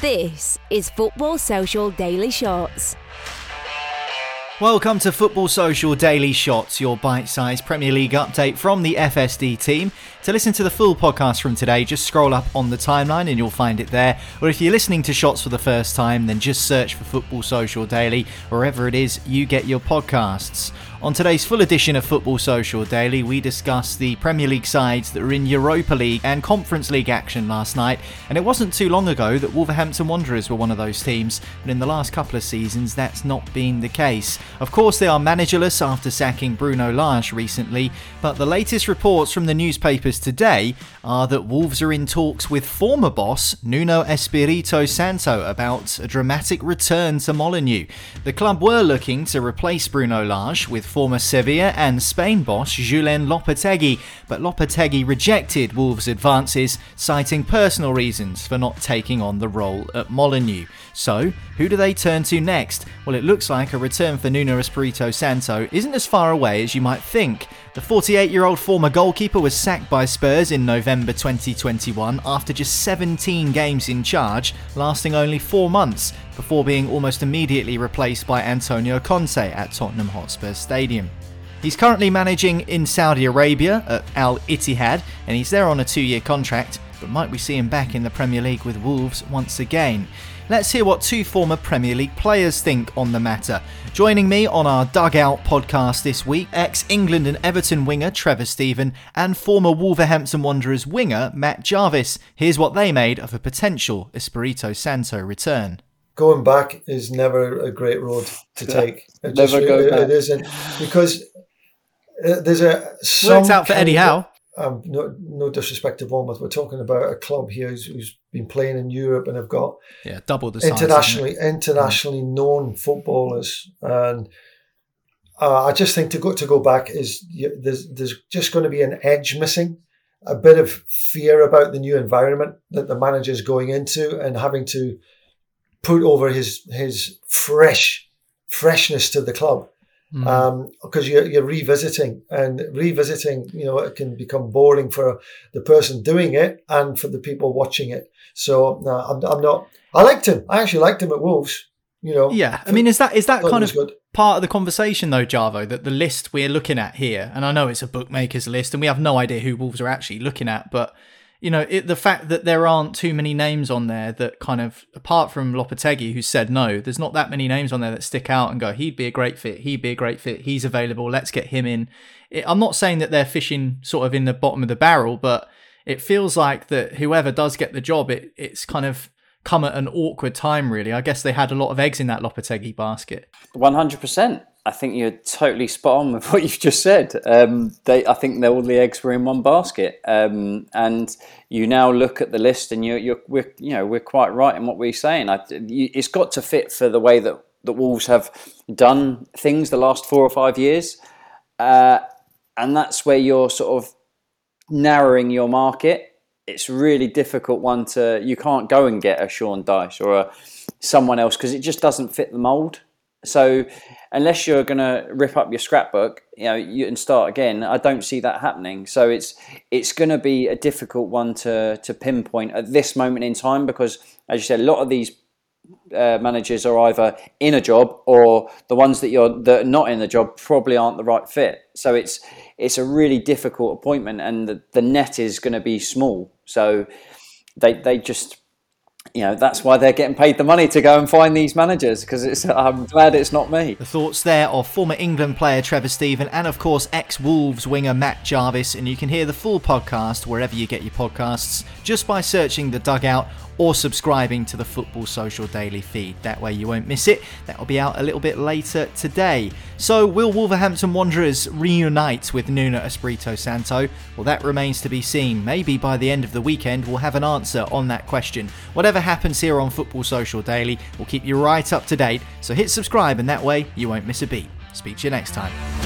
This is Football Social Daily Shots. Welcome to Football Social Daily Shots, your bite-sized Premier League update from the FSD team. To listen to the full podcast from today, just scroll up on the timeline and you'll find it there. Or if you're listening to Shots for the first time, then just search for Football Social Daily wherever it is you get your podcasts. On today's full edition of Football Social Daily, we discuss the Premier League sides that were in Europa League and Conference League action last night. And it wasn't too long ago that Wolverhampton Wanderers were one of those teams, but in the last couple of seasons, that's not been the case. Of course, they are managerless after sacking Bruno Lage recently, but the latest reports from the newspapers today are that Wolves are in talks with former boss Nuno Espirito Santo about a dramatic return to Molineux. The club were looking to replace Bruno Lage with former Sevilla and Spain boss Julen Lopetegui, but Lopetegui rejected Wolves' advances, citing personal reasons for not taking on the role at Molineux. So, who do they turn to next? Well, it looks like a return for Nuno Espirito Santo isn't as far away as you might think. The 48-year-old former goalkeeper was sacked by Spurs in November 2021 after just 17 games in charge, lasting only 4 months, before being almost immediately replaced by Antonio Conte at Tottenham Hotspur Stadium. He's currently managing in Saudi Arabia at Al Ittihad, and he's there on a 2-year contract, but might we see him back in the Premier League with Wolves once again? Let's hear what two former Premier League players think on the matter. Joining me on our Dugout podcast this week, ex-England and Everton winger Trevor Steven and former Wolverhampton Wanderers winger Matt Jarvis. Here's what they made of a potential Espirito Santo return. Going back is never a great road to take. It isn't, because there's a... Worked out for Eddie Howe. No disrespect to Bournemouth, we're talking about a club here who's been playing in Europe and have got double the size, internationally known footballers, and I just think to go back is there's just going to be an edge missing, a bit of fear about the new environment that the manager's going into and having to put over his freshness to the club. Mm. Because you're revisiting, it can become boring for the person doing it and for the people watching it. So I'm not. I liked him. I actually liked him at Wolves. Yeah, I mean, is that kind of good part of the conversation though, Jarvo? That the list we're looking at here, and I know it's a bookmaker's list, and we have no idea who Wolves are actually looking at, but the fact that there aren't too many names on there that kind of, apart from Lopetegui, who said no, there's not that many names on there that stick out and go, he'd be a great fit, he's available, let's get him in. I'm not saying that they're fishing sort of in the bottom of the barrel, but it feels like that whoever does get the job, it's kind of come at an awkward time, really. I guess they had a lot of eggs in that Lopetegui basket. 100%. I think you're totally spot on with what you've just said. I think all the eggs were in one basket, and you now look at the list, and we're quite right in what we're saying. It's got to fit for the way that the Wolves have done things the last 4 or 5 years, and that's where you're sort of narrowing your market. it's really difficult one to, you can't go and get a Sean Dyche or a someone else because it just doesn't fit the mould. So unless you're going to rip up your scrapbook, you know, you and start again, I don't see that happening. So it's going to be a difficult one to pinpoint at this moment in time because, as you said, a lot of these managers are either in a job or the ones that are not in the job probably aren't the right fit. So it's a really difficult appointment, and the net is going to be small. So they just. You know, that's why they're getting paid the money to go and find these managers, because I'm glad it's not me. The thoughts there of former England player Trevor Steven and, of course, ex-Wolves winger Matt Jarvis. And you can hear the full podcast wherever you get your podcasts just by searching The Dugout or subscribing to the Football Social Daily feed. That way you won't miss it. That'll be out a little bit later today. So will Wolverhampton Wanderers reunite with Nuno Espirito Santo? Well, that remains to be seen. Maybe by the end of the weekend we'll have an answer on that question. Whatever happens here on Football Social Daily, we'll keep you right up to date. So hit subscribe and that way you won't miss a beat. Speak to you next time.